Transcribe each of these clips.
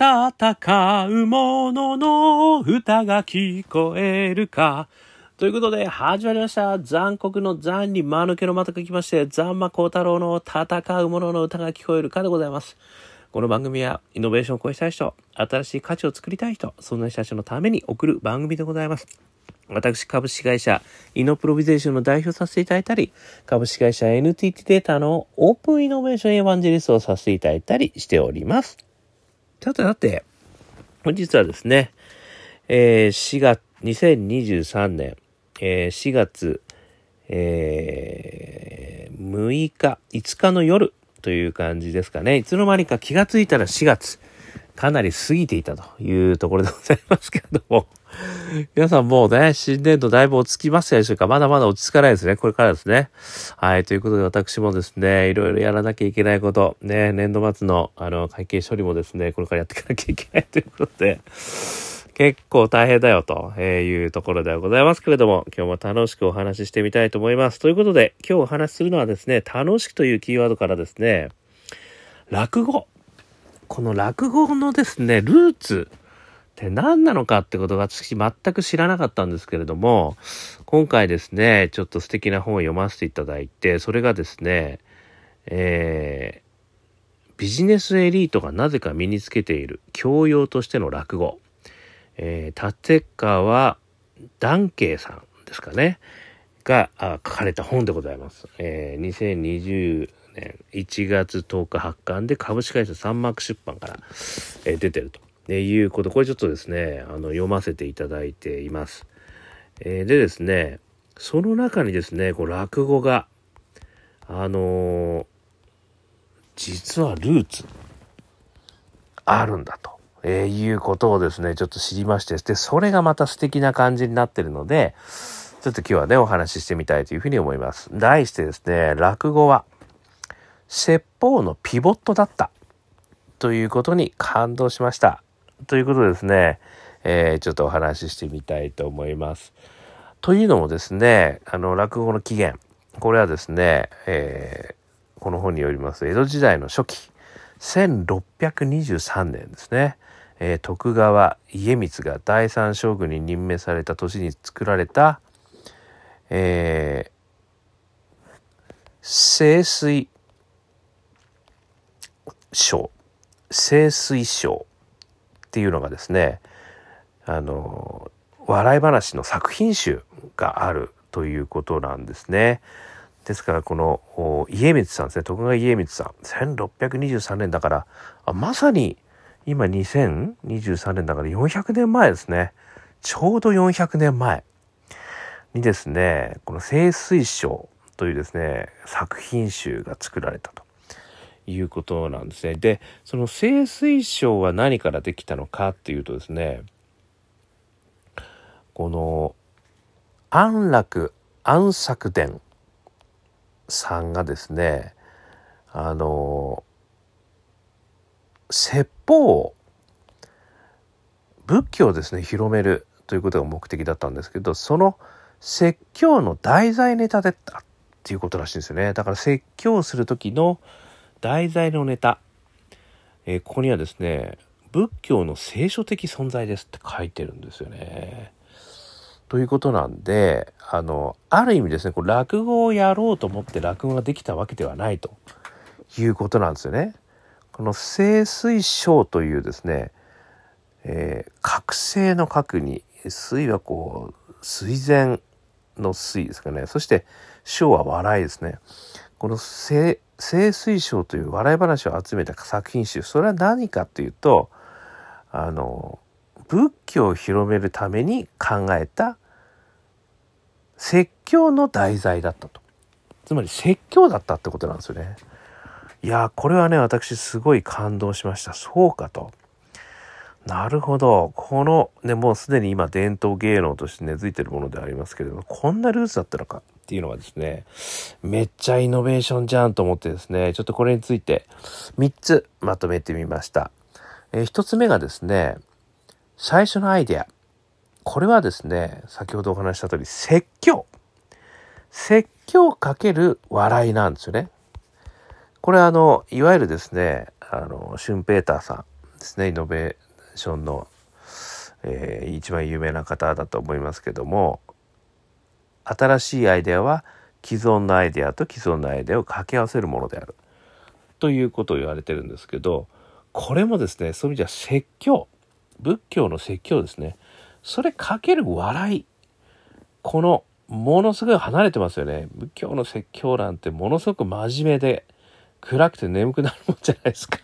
戦うものの歌が聞こえるか。ということで始まりました。残酷の残に間抜けの間と書きまして、残間光太郎の戦うものの歌が聞こえるかでございます。この番組はイノベーションを超えたい人、新しい価値を作りたい人、そんな人たちのために送る番組でございます。私、株式会社イノプロビゼーションの代表させていただいたり、株式会社 NTT データのオープンイノベーションエヴァンジェリストをさせていただいたりしております。さて本日はですね、2023年4月、5日の夜という感じですかね。いつの間にか気がついたら4月かなり過ぎていたというところでございますけれども、皆さんもうね、新年度だいぶ落ち着きましたでしょうか。まだまだ落ち着かないですね。これからですね。はい。ということで私もですね、いろいろやらなきゃいけないこと、ね、年度末の会計処理もですね、これからやっていかなきゃいけないということで、結構大変だよというところではございますけれども、今日も楽しくお話ししてみたいと思います。ということで今日お話しするのはですね、楽しくというキーワードからですね、落語。この落語のですね、ルーツって何なのかってことが私全く知らなかったんですけれども、今回ですね、ちょっと素敵な本を読ませていただいて、それがですね、ビジネスエリートがなぜか身につけている教養としての落語。立川談慶さんですかねが書かれた本でございます。2020年1月10日発刊で株式会社サンマーク出版から、出てるということ。これちょっとですね、読ませていただいています。でですね、その中にですね、こう落語が実はルーツあるんだと。いうことをですね、ちょっと知りまして、でそれがまた素敵な感じになってるので、ちょっと今日はね、お話ししてみたいというふうに思います。題してですね、落語は説法のピボットだったということに感動しましたということですね、ちょっとお話ししてみたいと思います。というのもですね、落語の起源、これはですね、この本によります江戸時代の初期1623年ですね、徳川家光が第三将軍に任命された年に作られた、清水章っていうのがですね、笑い話の作品集があるということなんですね。ですからこの家光さんですね、徳川家光さん、1623年だからまさに今2023年だから400年前ですね。ちょうど400年前にですね、この清水章というですね、作品集が作られたということなんですね。で、その清水章は何からできたのかっていうとですね、この安作伝さんがですね、説法を仏教をですね、広めるということが目的だったんですけど、その説教の題材ネタだったっていうことらしいんですよね。だから説教する時の題材のネタ、ここにはですね、仏教の聖書的存在ですって書いてるんですよね。ということなんで、ある意味ですね、これ落語をやろうと思って落語ができたわけではないということなんですよね。この清水章というですね、覚醒の覚に、水はこう水前の水ですかね、そして章は笑いですね。この清水章という笑い話を集めた作品集、それは何かというと、仏教を広めるために考えた説教の題材だったと。つまり説教だったってことなんですよね。いや、これはね、私すごい感動しました。そうかと。なるほど。このね、もうすでに今伝統芸能として根付いてるものでありますけれども、こんなルーツだったのかっていうのはですね、めっちゃイノベーションじゃんと思ってですね、ちょっとこれについて3つまとめてみました。1つ目がですね、最初のアイデア。これはですね、先ほどお話した通り、説教。説教かける笑いなんですよね。これいわゆるですね、シュンペーターさんですね、イノベーションの、一番有名な方だと思いますけども、新しいアイデアは既存のアイデアと既存のアイデアを掛け合わせるものであるということを言われてるんですけど、これもですね、そういう意味じゃ説教、仏教の説教ですね、それかける笑い、このものすごい離れてますよね。仏教の説教なんてものすごく真面目で暗くて眠くなるもんじゃないですか。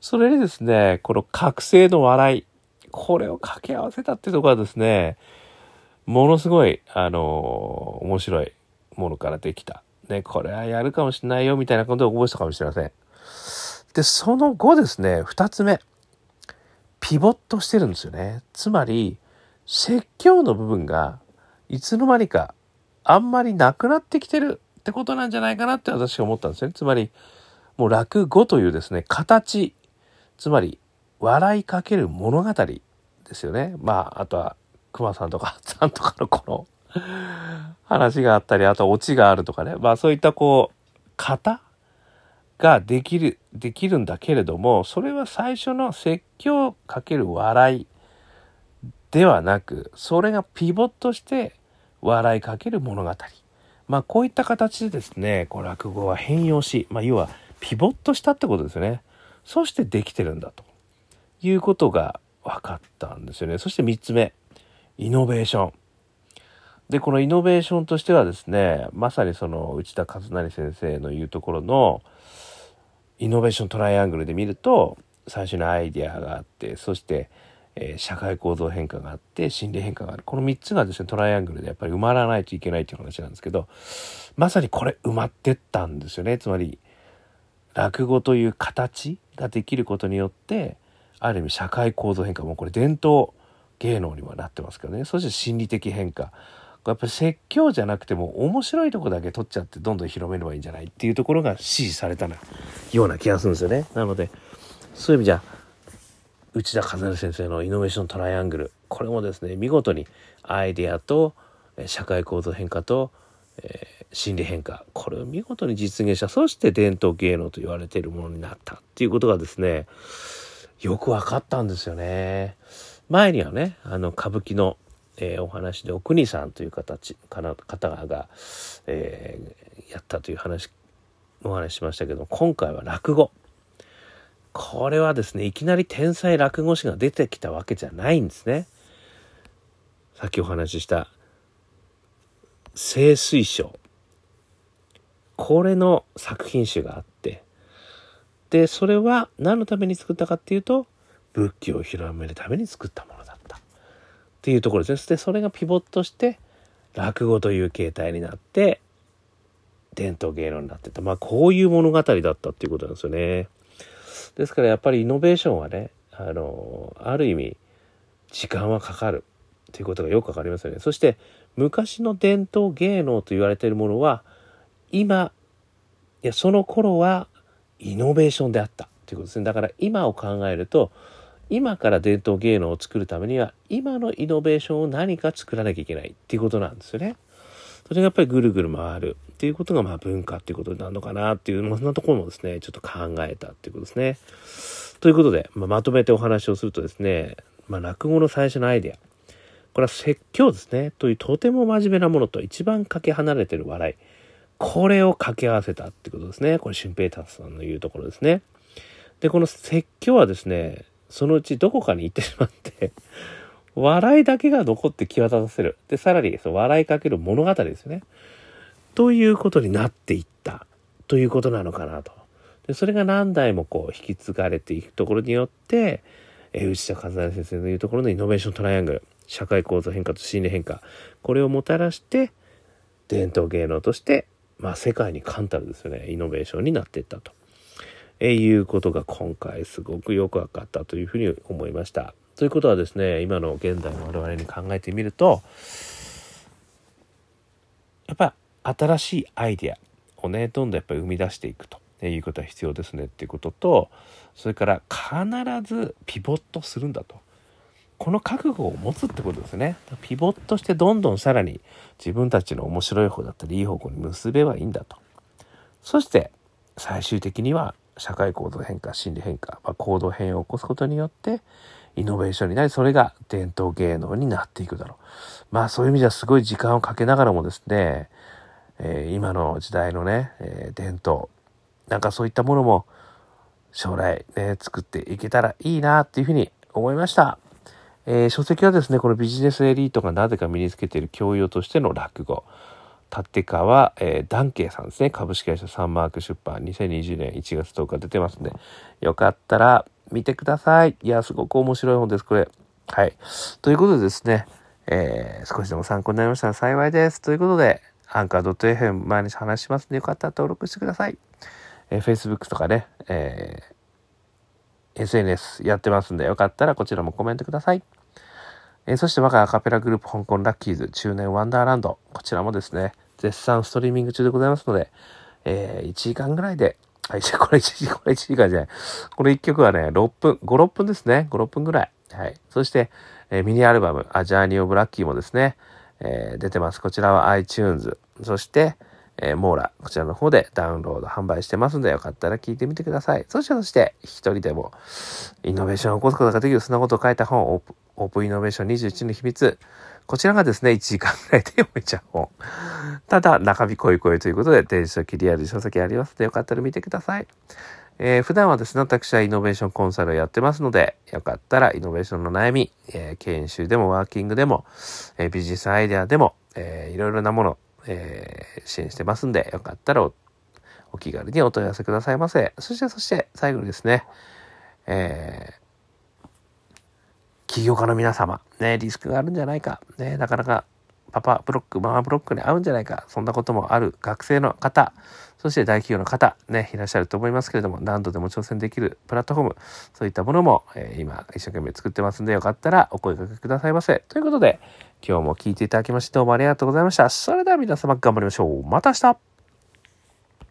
それにですね、この覚醒の笑い、これを掛け合わせたっていうところはですね、ものすごい面白いものからできた、ね、これはやるかもしれないよみたいなことを覚えたかもしれません。でその後ですね、2つ目ピボットしてるんですよね。つまり説教の部分がいつの間にかあんまりなくなってきてるってことなんじゃないかなって私は思ったんですね。つまりもう落語というですね形、つまり笑いかける物語ですよね。まああとは熊さんとかさんとかのこの話があったり、あとはオチがあるとかね、まあそういったこう型ができるんだけれども、それは最初の説教かける笑いではなく、それがピボットして笑いかける物語、まあこういった形でですね、こう落語は変容し、まあ要はピボットしたってことですよね。そしてできてるんだということが分かったんですよね。そして3つ目イノベーションで、このイノベーションとしてはですね、まさにその内田和成先生の言うところのイノベーショントライアングルで見ると、最初にアイデアがあって、そして、社会構造変化があって、心理変化がある、この3つがですねトライアングルでやっぱり埋まらないといけないという話なんですけど、まさにこれ埋まってったんですよね。つまり落語という形ができることによって、ある意味社会構造変化も、これ伝統芸能にもなってますけどね、そして心理的変化、やっぱり説教じゃなくても面白いとこだけ取っちゃってどんどん広めればいいんじゃないっていうところが支持されたような気がするんですよね。なのでそういう意味じゃ内田和成先生のイノベーショントライアングル、これもですね見事にアイデアと社会構造変化と、心理変化、これを見事に実現した、そして伝統芸能と言われているものになったっていうことがですねよく分かったんですよね。前にはね歌舞伎の、お話でお国さんという方が、やったというお話しましたけども、今回は落語、これはですねいきなり天才落語師が出てきたわけじゃないんですね。さっきお話しした盛衰章、これの作品集があって、でそれは何のために作ったかっていうと、仏教を広めるために作ったものだったっていうところですね。でそれがピボットして落語という形態になって伝統芸能になってた、まあこういう物語だったっていうことなんですよね。ですからやっぱりイノベーションはねある意味時間はかかるということがよくわかりますよね。そして昔の伝統芸能と言われているものは今、いやその頃はイノベーションであったということですね。だから今を考えると、今から伝統芸能を作るためには今のイノベーションを何か作らなきゃいけないっていうことなんですよね。それがやっぱりぐるぐる回るっていうことがまあ文化っていうことになるのかなっていう、そんなところもですねちょっと考えたっていうことですね。ということで、まとめてお話をするとですね、落語の最初のアイデア、これは説教ですねというとても真面目なものと一番かけ離れてる笑い、これを掛け合わせたってことですね。これ春平達さんの言うところですね。でこの説教はですねそのうちどこかに行ってしまって笑いだけが残って際立たせる、でさらにその笑いかける物語ですよねということになっていったということなのかなと。でそれが何代もこう引き継がれていくところによって内田和成先生の言うところのイノベーショントライアングル、社会構造変化と心理変化、これをもたらして伝統芸能として、世界に冠たるですよねイノベーションになっていったということが今回すごくよく分かったというふうに思いました。ということはですね、今の現代の我々に考えてみると、やっぱ新しいアイデアをねどんどんやっぱり生み出していくということは必要ですねっていうことと、それから必ずピボットするんだと、この覚悟を持つってことですね。ピボットしてどんどんさらに自分たちの面白い方だったりいい方向に結べばいいんだと。そして最終的には社会行動変化、心理変化、行動変容を起こすことによってイノベーションになり、それが伝統芸能になっていくだろう。そういう意味ではすごい時間をかけながらもですね、今の時代のね、伝統なんかそういったものも将来ね作っていけたらいいなっていうふうに思いました。書籍はですね、このビジネスエリートがなぜか身につけている教養としての落語、立川談慶さんですね、株式会社サンマーク出版、2020年1月10日出てますんで、よかったら見てください。いや、すごく面白い本です、これ。はい。ということでですね、少しでも参考になりましたら幸いです。ということで、anchor.fm 毎日話しますので、よかったら登録してください。Facebook とかね、SNS やってますんで、よかったらこちらもコメントください。そして我がアカペラグループ香港ラッキーズ中年ワンダーランド、こちらもですね絶賛ストリーミング中でございますので、1時間ぐらいで、これ1曲はね5、6分ですね、5、6分ぐらい。はい。そして、ミニアルバムA Journey of Luckyもですね、出てます。こちらは iTunes、 そしてモーラ、こちらの方でダウンロード販売してますので、よかったら聞いてみてください。そして一人でもイノベーションを起こすことができる、そんなことを書いた本、オープンイノベーション21の秘密、こちらがですね1時間くらいで読めちゃう本、ただ中身こいこいということで電子書籍リアル書籍ありますので、よかったら見てください。普段はですね私はイノベーションコンサルをやってますので、よかったらイノベーションの悩み、研修でもワーキングでも、ビジネスアイデアでも、いろいろなもの支援してますんで、よかったら お気軽にお問い合わせくださいませ。そして最後にですね、起業家の皆様ね、リスクがあるんじゃないかね、なかなかパパブロックママブロックに合うんじゃないか、そんなこともある学生の方、そして大企業の方ねいらっしゃると思いますけれども、何度でも挑戦できるプラットフォーム、そういったものも、今一生懸命作ってますんで、よかったらお声掛けくださいませ。ということで今日も聞いていただきましてどうもありがとうございました。それでは皆様頑張りましょう。また明日。